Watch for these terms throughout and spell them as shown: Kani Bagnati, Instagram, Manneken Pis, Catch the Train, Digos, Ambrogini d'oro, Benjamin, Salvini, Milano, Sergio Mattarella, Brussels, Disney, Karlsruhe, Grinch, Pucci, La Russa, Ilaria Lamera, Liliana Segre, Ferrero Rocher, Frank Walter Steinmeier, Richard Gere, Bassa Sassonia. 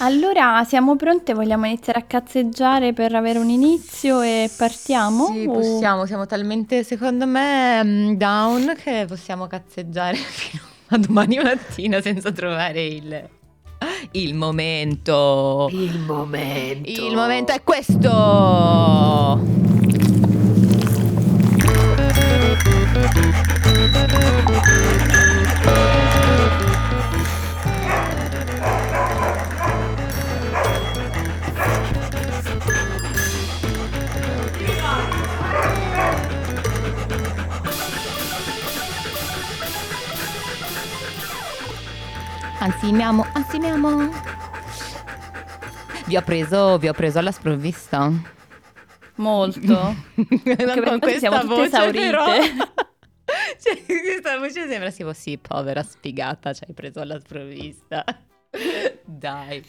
Allora, siamo pronte? Vogliamo iniziare a cazzeggiare per avere un inizio e partiamo? Sì, possiamo, siamo talmente, secondo me, down che possiamo cazzeggiare fino a domani mattina senza trovare il momento. Il momento. Il momento è questo! Anzi, vi ho preso alla sprovvista. Molto. Con questa voce però. Cioè, questa voce sembra tipo sì, povera sfigata, ci hai preso alla sprovvista. Dai.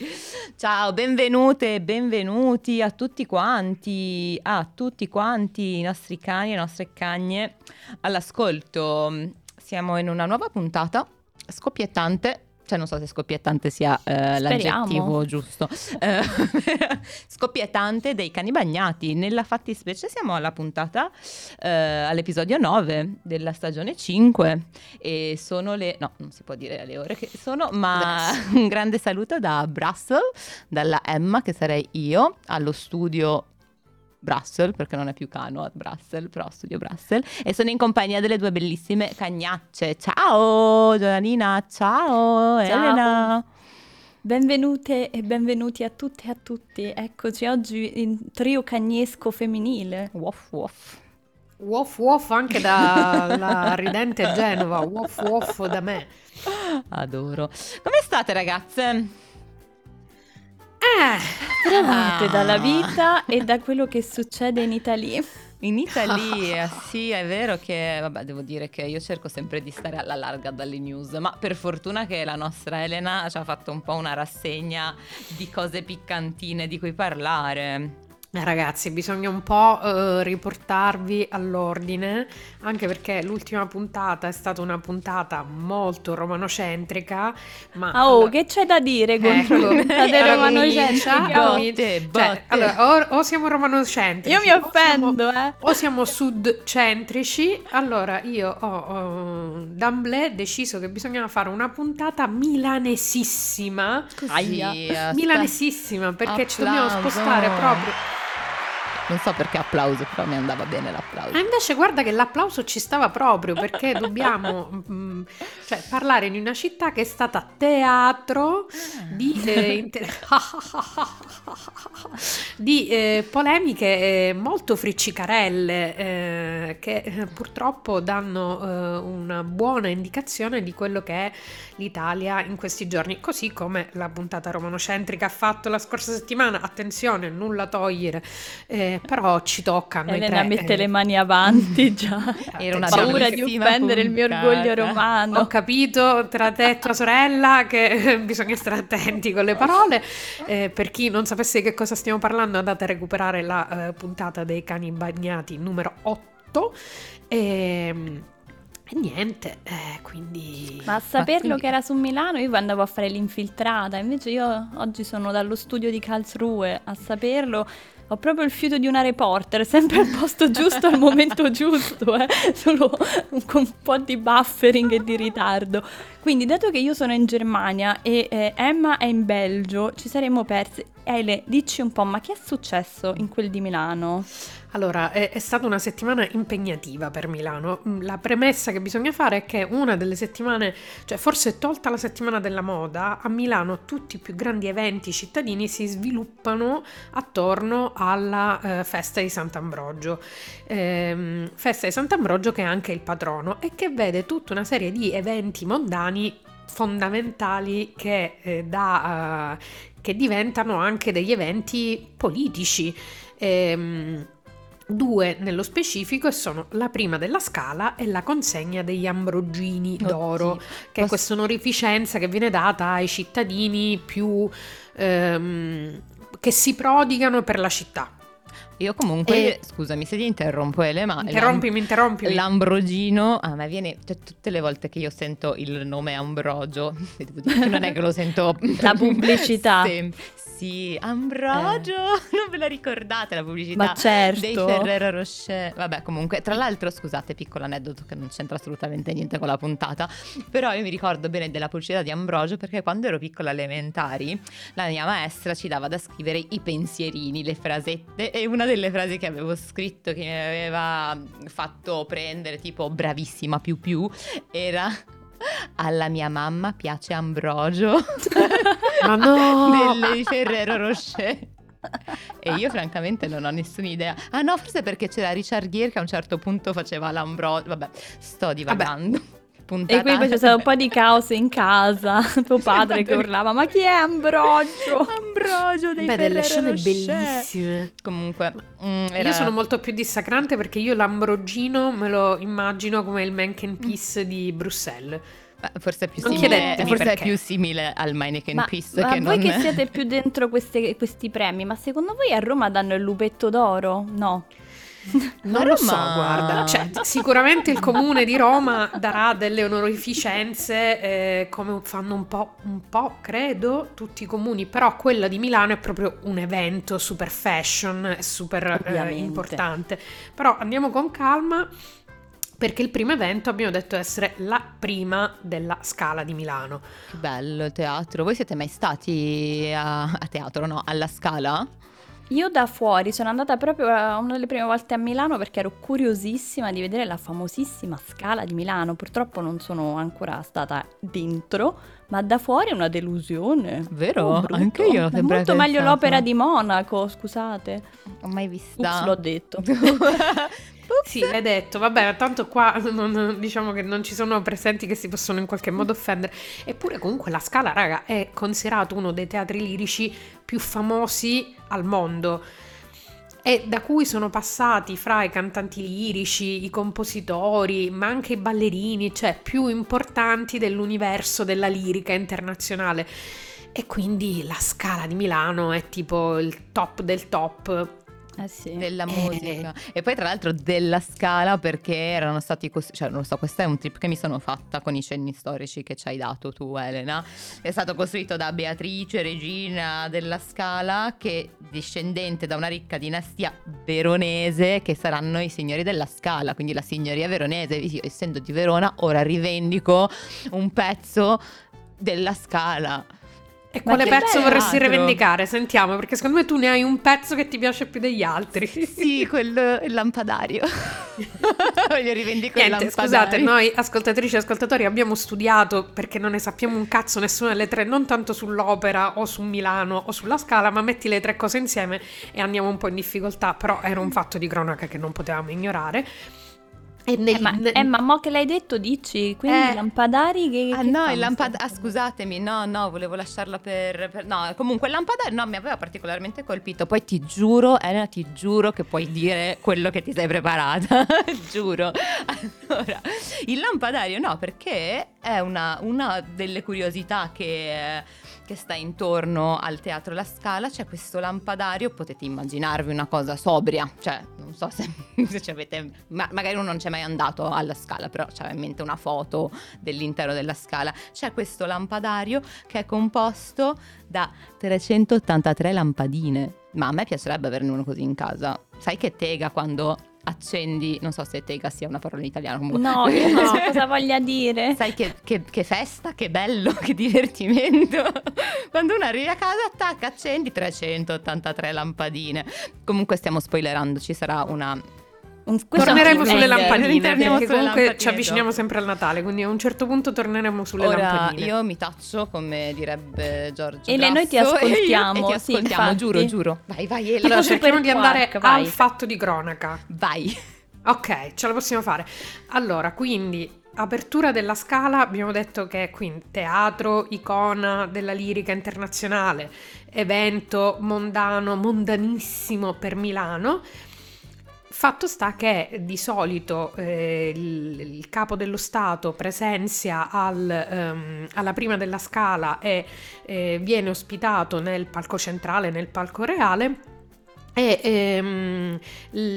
Ciao, benvenute e benvenuti a tutti quanti i nostri cani e le nostre cagne all'ascolto. Siamo in una nuova puntata scoppiettante. Cioè non so se scoppiettante sia l'aggettivo giusto, scoppiettante dei cani bagnati. Nella fattispecie siamo alla puntata, all'episodio 9 della stagione 5 e sono non si può dire le ore che sono, ma un grande saluto da Brussels, dalla Emma che sarei io, allo studio Brussels, perché non è più Cano a Brussels, però studio Brussels, e sono in compagnia delle due bellissime cagnacce. Ciao Giovanina, ciao Elena. Benvenute e benvenuti a tutte e a tutti. Eccoci oggi in trio cagnesco femminile. Woff woff. Woff woff anche dalla ridente Genova, woff woff da me. Adoro. Come state ragazze? Trovate dalla vita e da quello che succede in Italia. In Italia, sì, è vero che, vabbè, devo dire che io cerco sempre di stare alla larga dalle news, ma per fortuna che la nostra Elena ci ha fatto un po' una rassegna di cose piccantine di cui parlare. Ragazzi, bisogna un po' riportarvi all'ordine, anche perché l'ultima puntata è stata una puntata molto romanocentrica, ma che c'è da dire contro la romanocentrica? Botte. Allora, o siamo romanocentrici. Io mi offendo, o siamo sudcentrici. Allora, io ho d'amblè deciso che bisognava fare una puntata milanesissima. Così, milanesissima, perché ci dobbiamo spostare proprio. Non so perché applauso, però mi andava bene l'applauso. E invece guarda che l'applauso ci stava proprio, perché dobbiamo parlare in una città che è stata teatro di polemiche molto friccicarelle che purtroppo danno una buona indicazione di quello che è l'Italia in questi giorni, così come la puntata romanocentrica ha fatto la scorsa settimana. Attenzione, nulla togliere. Però ci toccano i tre. Mette le mani avanti già. Era una paura di offendere il mio orgoglio romano. Ho capito tra te e tua sorella che bisogna stare attenti con le parole. Per chi non sapesse che cosa stiamo parlando, andate a recuperare la puntata dei cani bagnati numero 8. E niente, quindi... Ma a saperlo che era su Milano io andavo a fare l'infiltrata, invece io oggi sono dallo studio di Karlsruhe. A saperlo ho proprio il fiuto di una reporter, sempre al posto giusto al momento giusto, solo con un po' di buffering e di ritardo. Quindi dato che io sono in Germania e Emma è in Belgio, ci saremmo persi. Ele, dici un po', ma che è successo in quel di Milano? Allora, è stata una settimana impegnativa per Milano. La premessa che bisogna fare è che una delle settimane, cioè forse tolta la settimana della moda, a Milano tutti i più grandi eventi cittadini si sviluppano attorno alla festa di Sant'Ambrogio. Festa di Sant'Ambrogio che è anche il patrono e che vede tutta una serie di eventi mondani fondamentali che che diventano anche degli eventi politici. Due nello specifico, e sono la prima della Scala e la consegna degli Ambrogini d'oro, che è questa onorificenza che viene data ai cittadini più che si prodigano per la città. Io comunque, scusami se ti interrompo Ele, ma interrompimi. L'Ambrogino, a me viene, cioè, tutte le volte che io sento il nome Ambrogio, non è che lo sento la pubblicità. Sì, Ambrogio, non ve la ricordate la pubblicità? Ma certo. Dei Ferrero Rocher. Vabbè, comunque, tra l'altro, scusate, piccolo aneddoto che non c'entra assolutamente niente con la puntata, però io mi ricordo bene della pubblicità di Ambrogio perché quando ero piccola elementari la mia maestra ci dava da scrivere i pensierini, le frasette, e una delle frasi che avevo scritto che mi aveva fatto prendere tipo bravissima più più era: alla mia mamma piace Ambrogio. Ma no! Delle Ferrero Rocher. E io francamente non ho nessuna idea. Ah no, forse perché c'era Richard Gere che a un certo punto faceva l'Ambrogio. Vabbè, sto divagando. Vabbè. E qui poi c'era un po' di caos in casa. Tuo padre che urlava: ma chi è Ambrogio? Ambrogio dei Ferrero Rocher. Beh, delle scene bellissime. Comunque io sono molto più dissacrante perché io l'Ambrogino me lo immagino come il Manneken Pis di Bruxelles. Forse è più simile, forse è più simile al Manneken Pis. Ma che voi non... che siete più dentro questi premi, ma secondo voi a Roma danno il lupetto d'oro? No. Non lo so, guarda, cioè, sicuramente il comune di Roma darà delle onorificenze, come fanno un po', credo, tutti i comuni, però quella di Milano è proprio un evento super fashion, super importante. Però andiamo con calma, perché il primo evento abbiamo detto essere la prima della Scala di Milano. Che bello teatro. Voi siete mai stati a teatro, no? Alla Scala? Io da fuori sono andata proprio una delle prime volte a Milano perché ero curiosissima di vedere la famosissima Scala di Milano. Purtroppo non sono ancora stata dentro, ma da fuori è una delusione. Vero? Oh, anche io. È molto meglio l'opera di Monaco, scusate. Non ho mai vista. Ups, l'ho detto. Sì, l'hai detto, vabbè, tanto qua diciamo che non ci sono presenti che si possono in qualche modo offendere. Eppure comunque la Scala, raga, è considerato uno dei teatri lirici più famosi al mondo e da cui sono passati fra i cantanti lirici, i compositori, ma anche i ballerini, cioè più importanti dell'universo della lirica internazionale. E quindi la Scala di Milano è tipo il top del top. Ah, sì. Della musica. E poi tra l'altro della Scala, perché erano stati cioè, non lo so, questo è un trip che mi sono fatta con i cenni storici che ci hai dato tu, Elena. È stato costruito da Beatrice, regina della Scala, che discendente da una ricca dinastia veronese, che saranno i signori della Scala, quindi la signoria veronese. Io, essendo di Verona, ora rivendico un pezzo della Scala. E quale pezzo vorresti rivendicare? Sentiamo, perché secondo me tu ne hai un pezzo che ti piace più degli altri. Sì, quello, il lampadario. Voglio rivendicare il lampadario. Scusate, noi ascoltatrici e ascoltatori abbiamo studiato, perché non ne sappiamo un cazzo nessuna delle tre, non tanto sull'opera o su Milano o sulla Scala, ma metti le tre cose insieme e andiamo un po' in difficoltà. Però era un fatto di cronaca che non potevamo ignorare. Ma mo che l'hai detto dici, quindi lampadari che ah no, il lampadario, scusatemi, no, volevo lasciarla per no, comunque il lampadario no, mi aveva particolarmente colpito. Poi ti giuro, Elena, che puoi dire quello che ti sei preparata. Giuro. Allora, il lampadario no, perché è una delle curiosità che sta intorno al teatro La Scala. C'è questo lampadario, potete immaginarvi una cosa sobria, cioè non so se ci avete, magari uno non c'è mai andato alla Scala, però c'era in mente una foto dell'intero della Scala. C'è questo lampadario che è composto da 383 lampadine, ma a me piacerebbe averne uno così in casa. Sai che tega quando accendi, non so se tega sia una parola in italiano, comunque. No, io no, cosa voglia dire? Sai che festa, che bello, che divertimento. Quando uno arriva a casa, attacca, accendi 383 lampadine. Comunque stiamo spoilerando, ci sarà una... Torneremo sulle lampadine, perché comunque ci avviciniamo sempre al Natale, quindi a un certo punto torneremo sulle lampadine. Io mi taccio, come direbbe Giorgio Grasso, noi ti ascoltiamo, sì, giuro. Vai Ele. Allora, cerchiamo di andare al fatto di cronaca. Vai. Ok, ce la possiamo fare. Allora, quindi apertura della Scala, abbiamo detto che è quindi teatro, icona della lirica internazionale, evento mondano, mondanissimo per Milano. Fatto sta che di solito il capo dello Stato presenzia alla prima della Scala e viene ospitato nel palco centrale, nel palco reale, E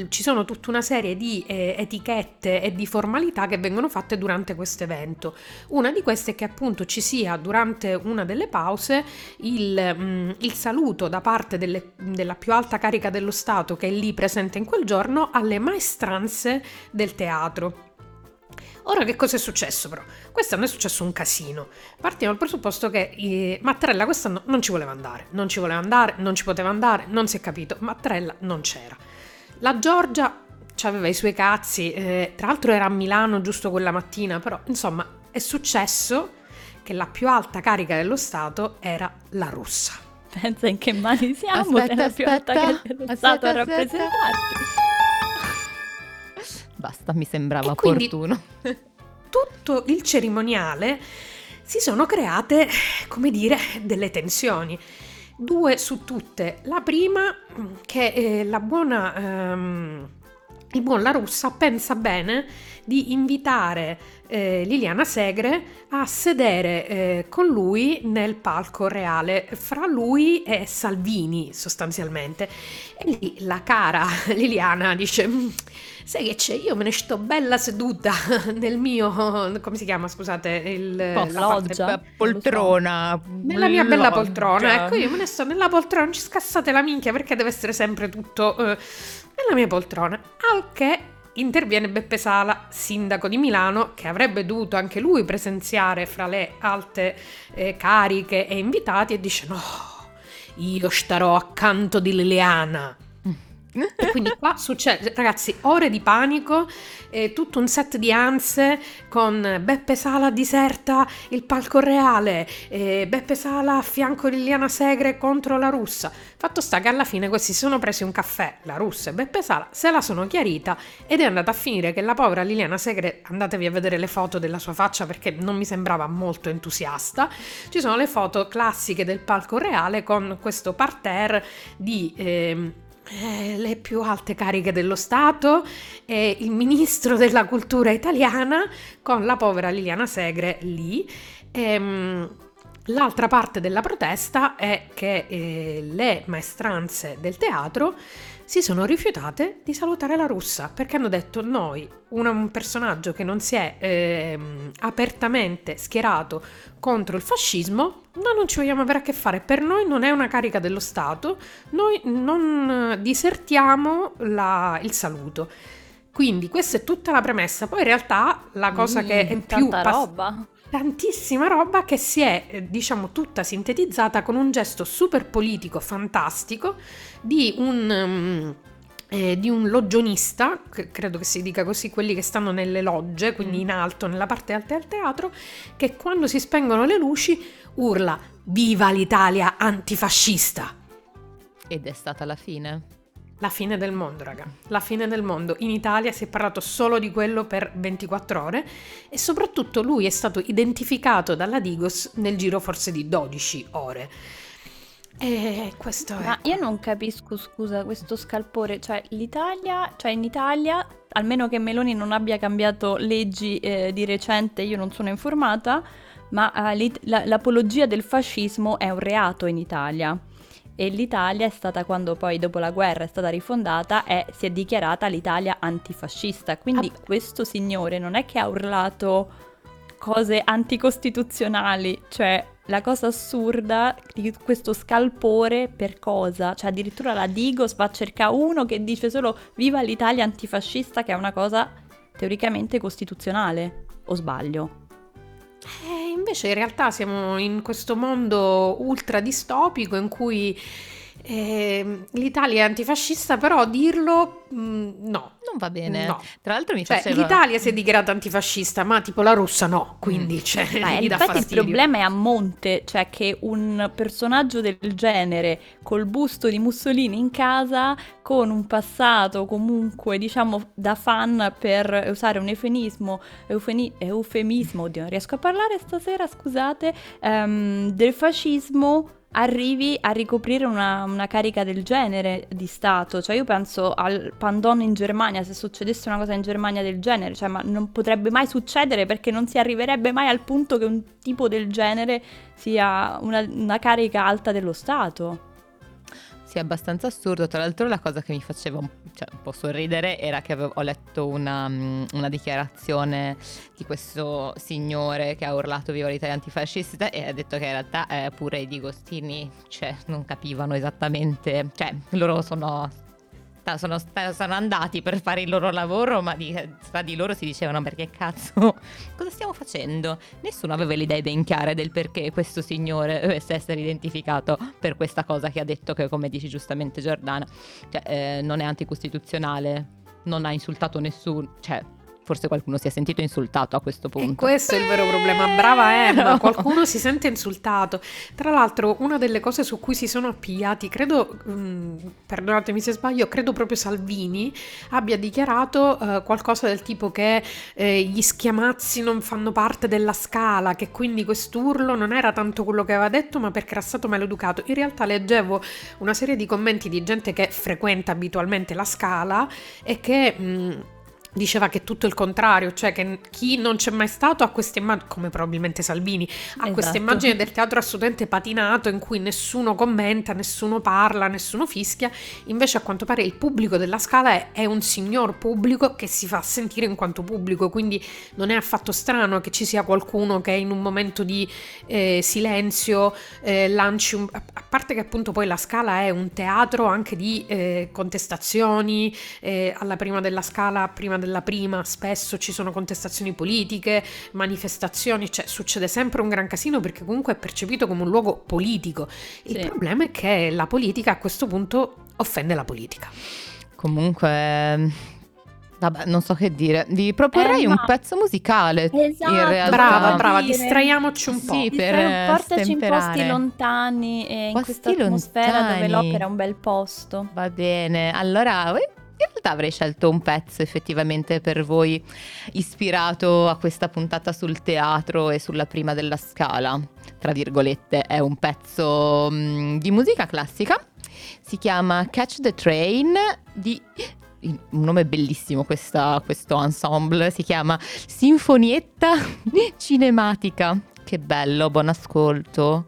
ci sono tutta una serie di etichette e di formalità che vengono fatte durante questo evento. Una di queste è che appunto ci sia durante una delle pause il saluto da parte della più alta carica dello Stato che è lì presente in quel giorno alle maestranze del teatro. Ora, che cosa è successo però? Quest'anno è successo un casino. Partiamo dal presupposto che Mattarella quest'anno non ci poteva andare, non si è capito, Mattarella non c'era. La Giorgia aveva i suoi cazzi, tra l'altro era a Milano giusto quella mattina, però insomma è successo che la più alta carica dello Stato era la russa. Pensa in che mani siamo, della più alta carica dello Stato a rappresentarsi. Basta, mi sembrava opportuno. Tutto il cerimoniale si sono create, come dire, delle tensioni. Due su tutte. La prima, che il buon La Russa pensa bene di invitare Liliana Segre a sedere con lui nel palco reale, fra lui e Salvini sostanzialmente. E lì la cara Liliana dice: sai che c'è, io me ne sto bella seduta nel mio, come si chiama, scusate, poltrona, nella mia bella poltrona, ecco, io me ne sto nella poltrona, non ci scassate la minchia perché deve essere sempre tutto nella mia poltrona. Al che interviene Beppe Sala, sindaco di Milano, che avrebbe dovuto anche lui presenziare fra le alte cariche e invitati, e dice: no, io starò accanto di Liliana. E quindi qua succede, ragazzi, ore di panico, tutto un set di ansie con Beppe Sala diserta il palco reale, Beppe Sala a fianco di Liliana Segre contro la russa. Fatto sta che alla fine questi si sono presi un caffè, la russa e Beppe Sala, se la sono chiarita, ed è andata a finire che la povera Liliana Segre, andatevi a vedere le foto della sua faccia perché non mi sembrava molto entusiasta. Ci sono le foto classiche del palco reale con questo parterre di le più alte cariche dello Stato e il ministro della cultura italiana, con la povera Liliana Segre lì. L'altra parte della protesta è che le maestranze del teatro si sono rifiutate di salutare la russa, perché hanno detto: noi, un personaggio che non si è apertamente schierato contro il fascismo, noi non ci vogliamo avere a che fare, per noi non è una carica dello Stato, noi non disertiamo il saluto. Quindi questa è tutta la premessa. Poi in realtà la cosa che è più tantissima roba, che si è, diciamo, tutta sintetizzata con un gesto super politico fantastico di un logionista, credo che si dica così, quelli che stanno nelle logge, quindi in alto, nella parte alta del teatro, che quando si spengono le luci urla: viva l'Italia antifascista! Ed è stata la fine. La fine del mondo, raga, la fine del mondo. In Italia si è parlato solo di quello per 24 ore e soprattutto lui è stato identificato dalla Digos nel giro forse di 12 ore. E questo è... Ma io non capisco, scusa, questo scalpore, in Italia, almeno che Meloni non abbia cambiato leggi di recente, io non sono informata, ma l'apologia del fascismo è un reato in Italia. E l'Italia è stata, quando poi dopo la guerra è stata rifondata, si è dichiarata l'Italia antifascista. Quindi questo signore non è che ha urlato cose anticostituzionali, cioè la cosa assurda di questo scalpore per cosa? Cioè addirittura la Digos va a cercare uno che dice solo viva l'Italia antifascista, che è una cosa teoricamente costituzionale, o sbaglio? Invece in realtà siamo in questo mondo ultra distopico in cui l'Italia è antifascista, però dirlo no. Non va bene. No. Tra l'altro l'Italia si è dichiarata antifascista, ma tipo la Russia no, quindi c'è infatti il problema è a monte, cioè che un personaggio del genere col busto di Mussolini in casa, con un passato comunque diciamo da fan, per usare un eufemismo, oddio non riesco a parlare stasera, scusate, del fascismo, arrivi a ricoprire una carica del genere di Stato. Cioè io penso al Pandon in Germania, se succedesse una cosa in Germania del genere, cioè ma non potrebbe mai succedere, perché non si arriverebbe mai al punto che un tipo del genere sia una carica alta dello Stato. sia abbastanza assurdo. Tra l'altro la cosa che mi faceva un po' sorridere era che ho letto una dichiarazione di questo signore che ha urlato viva l'Italia antifascista e ha detto che in realtà pure i digostini, cioè, non capivano esattamente, cioè loro sono andati per fare il loro lavoro, ma tra di loro si dicevano: perché cazzo, cosa stiamo facendo? Nessuno aveva le idee ben chiare del perché questo signore dovesse essere identificato per questa cosa che ha detto, che, come dici giustamente Giordana, cioè, non è anticostituzionale, non ha insultato nessuno, cioè forse qualcuno si è sentito insultato a questo punto. E questo è il vero problema, brava Emma, qualcuno si sente insultato. Tra l'altro una delle cose su cui si sono appigliati, credo, perdonatemi se sbaglio, credo proprio Salvini abbia dichiarato qualcosa del tipo che gli schiamazzi non fanno parte della Scala, che quindi quest'urlo non era tanto quello che aveva detto ma perché era stato maleducato. In realtà leggevo una serie di commenti di gente che frequenta abitualmente la Scala e che... diceva che tutto il contrario, cioè che chi non c'è mai stato ha questa immagine, come probabilmente Salvini, ha questa immagine del teatro assolutamente patinato in cui nessuno commenta, nessuno parla, nessuno fischia. Invece a quanto pare il pubblico della Scala è un signor pubblico che si fa sentire in quanto pubblico, quindi non è affatto strano che ci sia qualcuno che in un momento di silenzio lanci a parte che appunto poi la Scala è un teatro anche di contestazioni, alla prima della Scala, prima della prima spesso ci sono contestazioni politiche, manifestazioni, cioè succede sempre un gran casino perché comunque è percepito come un luogo politico. Il problema è che la politica a questo punto offende la politica. Comunque vabbè, non so che dire, vi proporrei un pezzo musicale. Esatto, in realtà. Brava, distraiamoci un po'. Sì, portaci stemperare. In posti lontani e in questa atmosfera dove l'opera è un bel posto. Va bene, allora... in realtà avrei scelto un pezzo effettivamente per voi ispirato a questa puntata sul teatro e sulla prima della Scala, tra virgolette. È un pezzo di musica classica, si chiama Catch the Train, di un nome bellissimo questo ensemble, si chiama Sinfonietta Cinematica. Che bello, buon ascolto.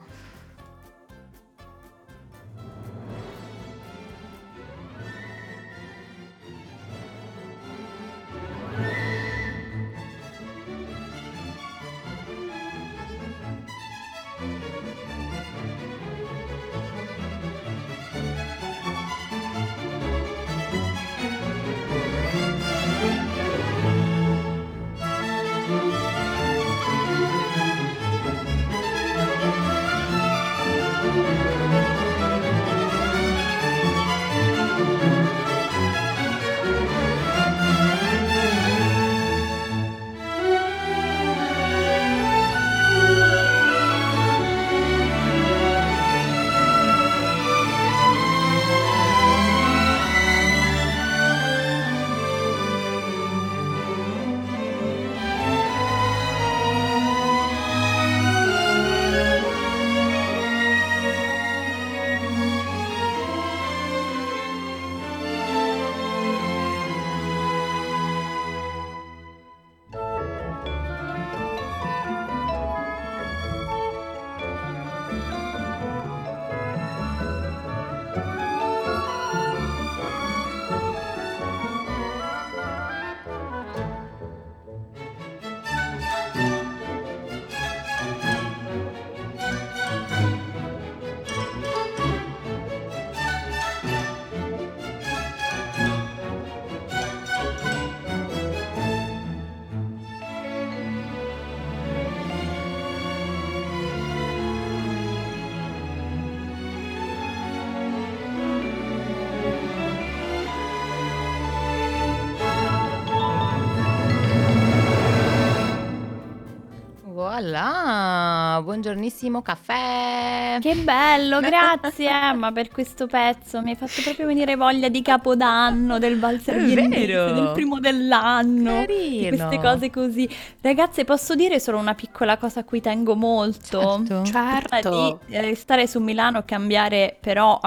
Voilà, buongiornissimo caffè. Che bello, grazie Emma per questo pezzo, mi hai fatto proprio venire voglia di Capodanno, del balsamino, del primo dell'anno, di queste cose così. Ragazze, posso dire solo una piccola cosa a cui tengo molto? Certo. Prima di stare su Milano, cambiare però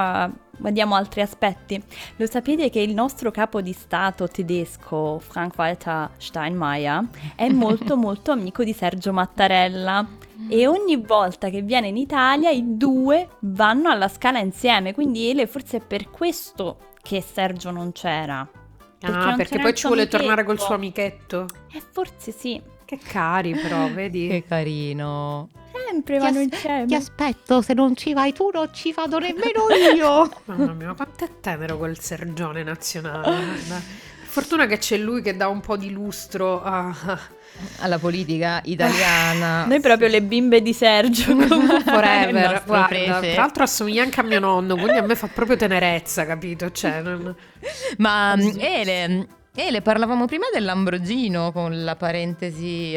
Vediamo altri aspetti. Lo sapete che il nostro capo di stato tedesco, Frank Walter Steinmeier, è molto molto amico di Sergio Mattarella e ogni volta che viene in Italia i due vanno alla Scala insieme, quindi Ele forse è per questo che Sergio non c'era. Perché poi ci vuole tornare col suo amichetto. Forse sì. Che cari però, vedi? Che carino. Sempre vanno insieme. Ti aspetto, se non ci vai tu non ci vado nemmeno io. Mamma mia, ma quanto è tenero quel Sergione nazionale. Fortuna che c'è lui che dà un po' di lustro alla politica italiana. Noi proprio le bimbe di Sergio forever. Guarda, tra l'altro assomiglia anche a mio nonno, quindi a me fa proprio tenerezza, capito? Cioè, ma Ele, parlavamo prima dell'Ambrogino con la parentesi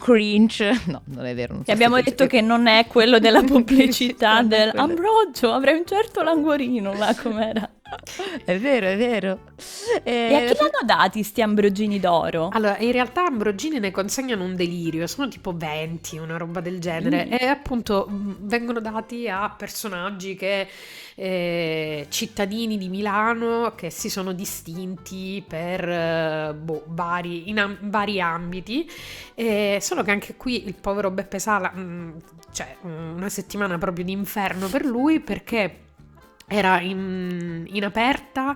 cringe. No, non è vero. Non so, abbiamo detto che non è quello della pubblicità dell'Ambrogio. Avrei un certo languorino, ma com'era? È vero, è vero. E a chi l'hanno dati sti Ambrogini d'oro? Allora, in realtà Ambrogini ne consegnano un delirio, sono tipo 20, una roba del genere. E appunto vengono dati a personaggi che cittadini di Milano che si sono distinti per vari ambiti. Solo che anche qui il povero Beppe Sala, cioè una settimana proprio di inferno per lui, perché era in aperto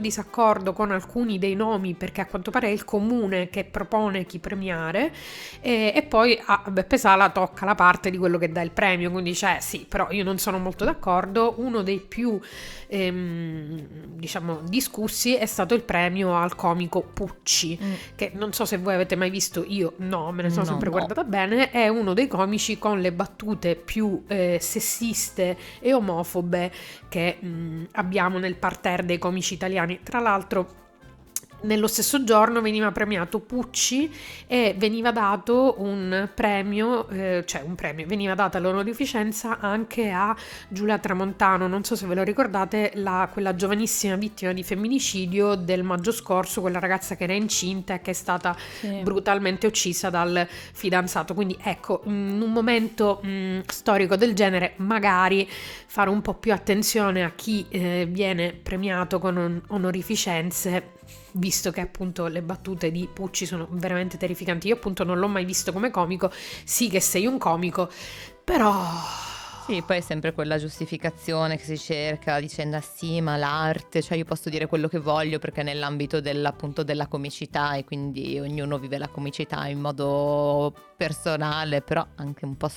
disaccordo con alcuni dei nomi, perché a quanto pare è il comune che propone chi premiare, e poi a Beppe Sala tocca la parte di quello che dà il premio, quindi dice sì, però io non sono molto d'accordo. Uno dei più discussi è stato il premio al comico Pucci, che non so se voi avete mai visto, io no, me ne sono sempre guardata bene, è uno dei comici con le battute più sessiste e omofobe che abbiamo nel parterre dei comici italiani. Tra l'altro nello stesso giorno veniva premiato Pucci e veniva dato un premio, veniva data l'onorificenza anche a Giulia Tramontano, non so se ve lo ricordate, quella giovanissima vittima di femminicidio del maggio scorso, quella ragazza che era incinta e che è stata brutalmente uccisa dal fidanzato. Quindi ecco, in un momento storico del genere magari fare un po' più attenzione a chi viene premiato con onorificenze, visto che appunto le battute di Pucci sono veramente terrificanti. Io appunto non l'ho mai visto come comico, sì che sei un comico, però... Sì, poi è sempre quella giustificazione che si cerca dicendo sì, ma l'arte, cioè io posso dire quello che voglio perché è nell'ambito appunto della comicità e quindi ognuno vive la comicità in modo personale, però anche un po'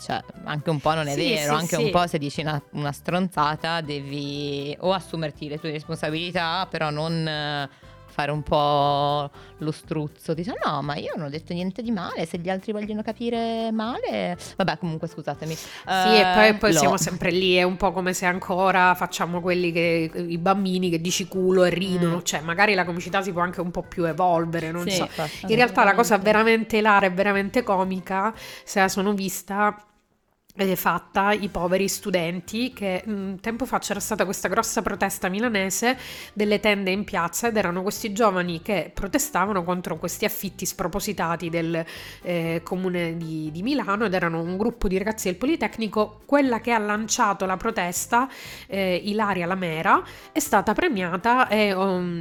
cioè anche un po' non è vero, un po' se dici una stronzata devi o assumerti le tue responsabilità, però non fare un po' lo struzzo, dice no, ma io non ho detto niente di male, se gli altri vogliono capire male, vabbè, comunque scusatemi. Sì, e poi siamo sempre lì, è un po' come se ancora facciamo i bambini che dici culo e ridono, cioè magari la comicità si può anche un po' più evolvere, non so. In realtà la cosa veramente ilare e veramente comica se la sono vista ed è fatta i poveri studenti che tempo fa c'era stata questa grossa protesta milanese delle tende in piazza ed erano questi giovani che protestavano contro questi affitti spropositati del comune di Milano ed erano un gruppo di ragazzi del Politecnico. Quella che ha lanciato la protesta, Ilaria Lamera, è stata premiata e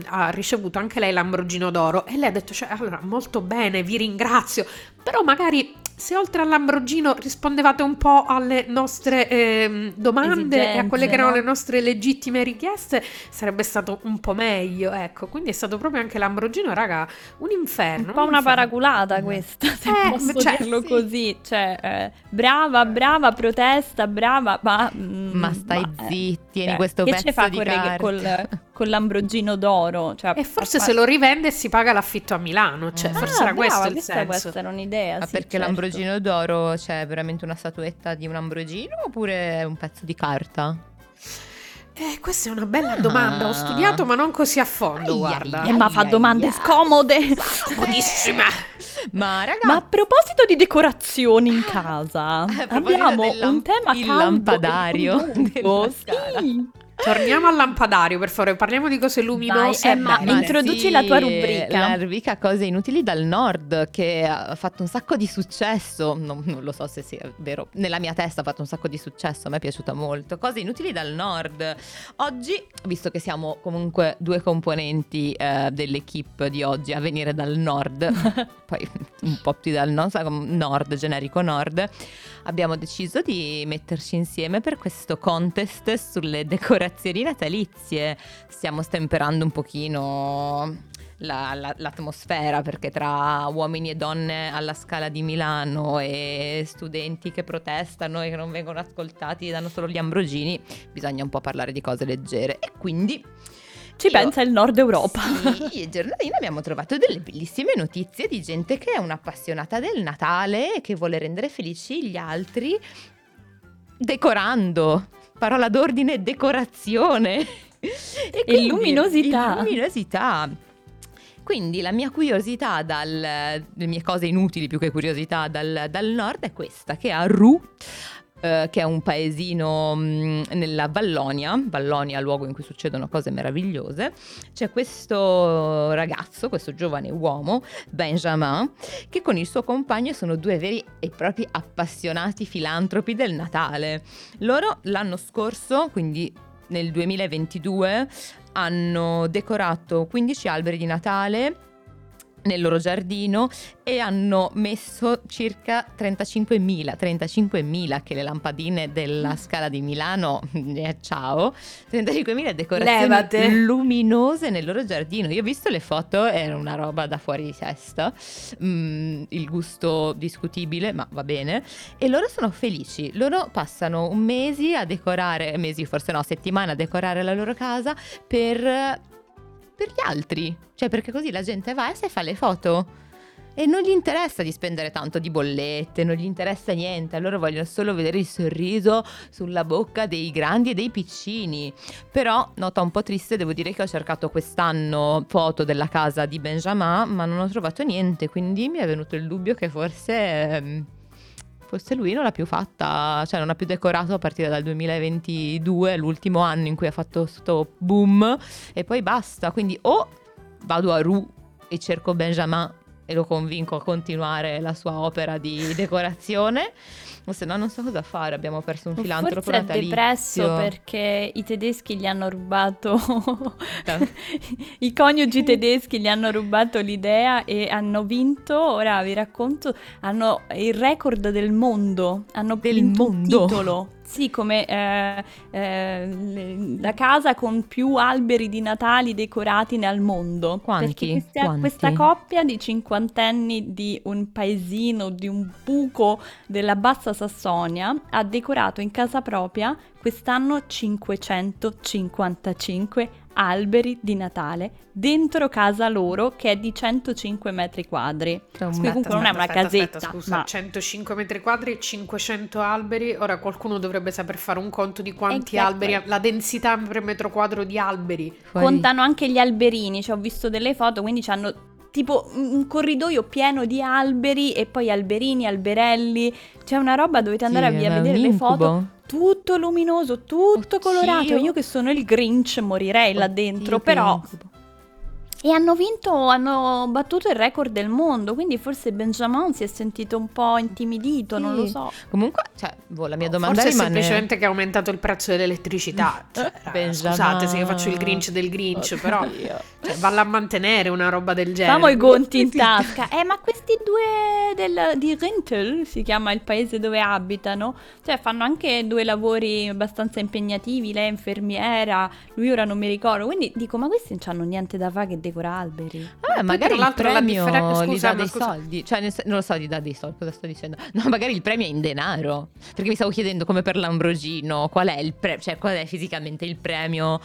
ha ricevuto anche lei l'Ambrogino d'oro e lei ha detto allora molto bene, vi ringrazio, però magari se oltre all'Ambrogino rispondevate un po' alle nostre domande, esigenze, e a quelle che erano le nostre legittime richieste, sarebbe stato un po' meglio, ecco. Quindi è stato proprio anche l'Ambrogino, raga, un inferno. Un po' una paraculata questa, se posso dirlo così. Cioè, brava, protesta, brava, ma stai zitti, tieni questo pezzo di carta. Con l'Ambrogino d'oro. Cioè, e forse se lo rivende si paga l'affitto a Milano, cioè forse era questo il senso. Questa era un'idea, ma perché l'Ambrogino d'oro c'è veramente una statuetta di un Ambrogino oppure è un pezzo di carta? Questa è una bella domanda, ho studiato ma non così a fondo, guarda. Ma fa domande scomode. Scomodissime. Ma raga, ma a proposito di decorazioni in casa, abbiamo un tema caldo, lampadario. Torniamo al lampadario, per favore, parliamo di cose luminose. Dai, ma introduci la tua rubrica. La rubrica Cose Inutili dal Nord, che ha fatto un sacco di successo. Non lo so se sia vero, nella mia testa ha fatto un sacco di successo, a me è piaciuta molto. Cose Inutili dal Nord. Oggi, visto che siamo comunque due componenti dell'equipe di oggi a venire dal Nord, poi un po' più dal Nord, generico Nord, abbiamo deciso di metterci insieme per questo contest sulle decorazioni natalizie. Stiamo stemperando un pochino l'atmosfera, perché tra uomini e donne alla Scala di Milano e studenti che protestano e che non vengono ascoltati, danno solo gli Ambrogini, bisogna un po' parlare di cose leggere, e quindi ci pensa il Nord Europa. Sì, e Giornalino abbiamo trovato delle bellissime notizie di gente che è un'appassionata del Natale e che vuole rendere felici gli altri decorando. Parola d'ordine: decorazione e luminosità. Quindi la mia curiosità le mie cose inutili, più che curiosità, dal nord è questa, che a Roux, che è un paesino nella Vallonia, luogo in cui succedono cose meravigliose, c'è questo ragazzo, questo giovane uomo, Benjamin, che con il suo compagno sono due veri e propri appassionati filantropi del Natale. Loro l'anno scorso, quindi nel 2022, hanno decorato 15 alberi di Natale nel loro giardino e hanno messo circa 35.000, che le lampadine della Scala di Milano, ciao, 35.000 decorazioni luminose nel loro giardino. Io ho visto le foto, era una roba da fuori di testa, il gusto discutibile, ma va bene, e loro sono felici. Loro passano un mese a decorare, settimana a decorare la loro casa per gli altri, cioè perché così la gente va e se fa le foto e non gli interessa di spendere tanto di bollette, non gli interessa niente, loro vogliono solo vedere il sorriso sulla bocca dei grandi e dei piccini. Però, nota un po' triste, devo dire che ho cercato quest'anno foto della casa di Benjamin, ma non ho trovato niente, quindi mi è venuto il dubbio che forse lui non l'ha più fatta, cioè non ha più decorato a partire dal 2022, l'ultimo anno in cui ha fatto sto boom, e poi basta. Quindi o vado a Roux e cerco Benjamin e lo convinco a continuare la sua opera di decorazione, o se no non so cosa fare. Abbiamo perso un filantropo natalizio. Forse è depresso perché i tedeschi gli hanno rubato i coniugi tedeschi gli hanno rubato l'idea e hanno vinto, ora vi racconto, hanno il record del mondo, hanno vinto il titolo. Sì, come la casa con più alberi di Natale decorati al mondo. Perché questa coppia di cinquantenni di un paesino, di un buco della Bassa Sassonia, ha decorato in casa propria quest'anno 555 alberi di Natale dentro casa loro, che è di 105 metri quadri. Comunque non è una casetta. Scusa, ma 105 metri quadri, 500 alberi. Ora qualcuno dovrebbe saper fare un conto di quanti alberi, la densità per metro quadro di alberi. Contano anche gli alberini, cioè, ho visto delle foto, quindi hanno tipo un corridoio pieno di alberi e poi alberini, alberelli, c'è una roba, dovete andare a vedere le foto, tutto luminoso, tutto colorato. Io che sono il Grinch morirei là dentro, però. E hanno battuto il record del mondo, quindi forse Benjamin si è sentito un po' intimidito, non lo so. Comunque, cioè, la mia domanda forse rimane, semplicemente che ha aumentato il prezzo dell'elettricità. Scusate se io faccio il Grinch del Grinch, però valla a mantenere una roba del genere. Famo i conti in tasca. Ma questi due di Rintel, si chiama il paese dove abitano, cioè fanno anche due lavori abbastanza impegnativi, lei è infermiera, lui ora non mi ricordo, quindi dico, ma questi non c'hanno niente da fare che decorare alberi. Magari il premio gli dà dei soldi, cioè non lo so, gli dà dei soldi, cosa sto dicendo? No, magari il premio è in denaro, perché mi stavo chiedendo, come per l'Ambrogino, qual è fisicamente il premio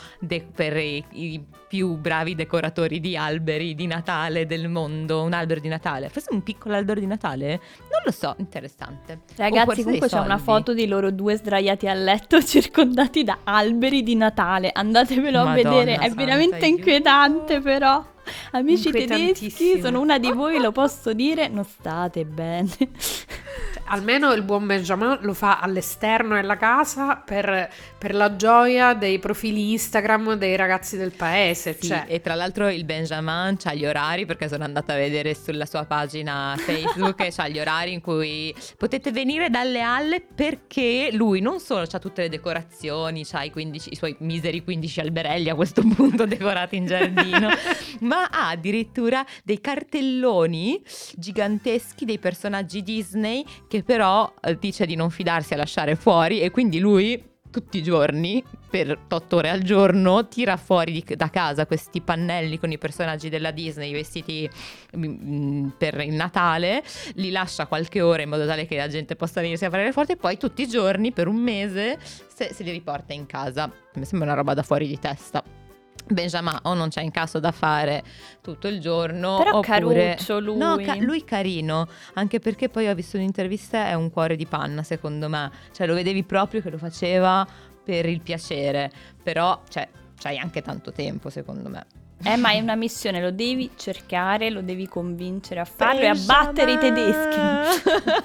per i più bravi decoratori di alberi di Natale del mondo. Un albero di Natale, forse un piccolo albero di Natale, non lo so, interessante. Ragazzi, comunque c'è una foto di loro due sdraiati a letto circondati da alberi di Natale, andatevelo a vedere, è veramente inquietante. Però amici tedeschi, sono una di voi, lo posso dire, non state bene. almeno il buon Benjamin lo fa all'esterno della casa per la gioia dei profili Instagram dei ragazzi del paese, sì, cioè. E tra l'altro il Benjamin c'ha gli orari, perché sono andata a vedere sulla sua pagina Facebook e c'ha gli orari in cui potete venire dalle alle, perché lui non solo c'ha tutte le decorazioni, c'ha i suoi miseri 15 alberelli a questo punto decorati in giardino ma ha addirittura dei cartelloni giganteschi dei personaggi Disney che però dice di non fidarsi a lasciare fuori, e quindi lui tutti i giorni per 8 ore al giorno tira fuori da casa questi pannelli con i personaggi della Disney, i vestiti per il Natale, li lascia qualche ora in modo tale che la gente possa venirsi a fare le foto, e poi tutti i giorni per un mese se li riporta in casa. Mi sembra una roba da fuori di testa. Benjamin o non c'è incasso da fare tutto il giorno, però oppure caruccio lui. No, lui carino, anche perché poi ho visto un'intervista, è un cuore di panna secondo me, cioè lo vedevi proprio che lo faceva per il piacere, però cioè c'hai anche tanto tempo secondo me. Ma è una missione, lo devi cercare, lo devi convincere a farlo e a battere i tedeschi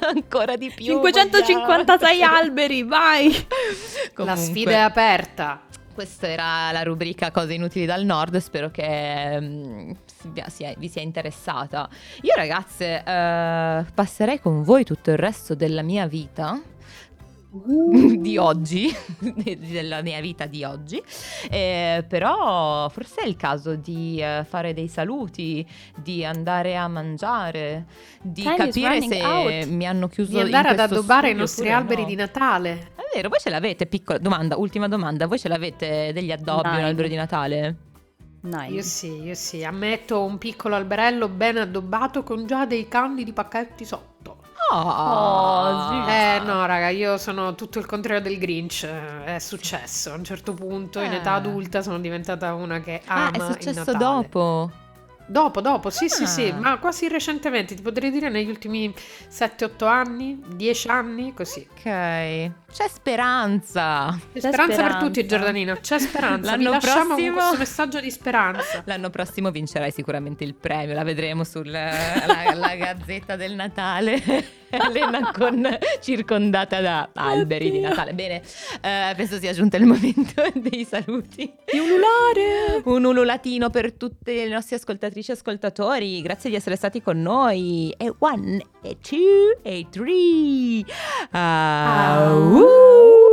ancora di più. 556 alberi, vai. Comunque, la sfida è aperta. Questa era la rubrica Cose inutili dal nord, spero che vi sia interessata. Io ragazze passerei con voi tutto il resto della mia vita di oggi, della mia vita di oggi, però forse è il caso di fare dei saluti, di andare a mangiare, di capire se out. Mi hanno chiuso di andare ad addobbare i nostri alberi, no, di Natale. È vero, voi ce l'avete, piccola domanda, ultima domanda, voi ce l'avete degli addobbi, un albero di Natale? No. Io sì, ammetto un piccolo alberello ben addobbato con già dei candidi pacchetti sotto. Oh, sì. No raga, io sono tutto il contrario del Grinch. È successo a un certo punto, in età adulta sono diventata una che ama il Natale. È successo dopo, sì, ma quasi recentemente, ti potrei dire negli ultimi 7-8 anni, 10 anni, così. Ok, c'è speranza per tutti, Giordanino, c'è speranza. L'anno lasciamo prossimo, con questo messaggio di speranza. L'anno prossimo vincerai sicuramente il premio, la vedremo sulla Gazzetta del Natale. Elena circondata da alberi di Natale. Bene, penso sia giunto il momento dei saluti. Di ululare! Un ululatino per tutte le nostre ascoltatrici e ascoltatori. Grazie di essere stati con noi. E 1, e 2, e 3.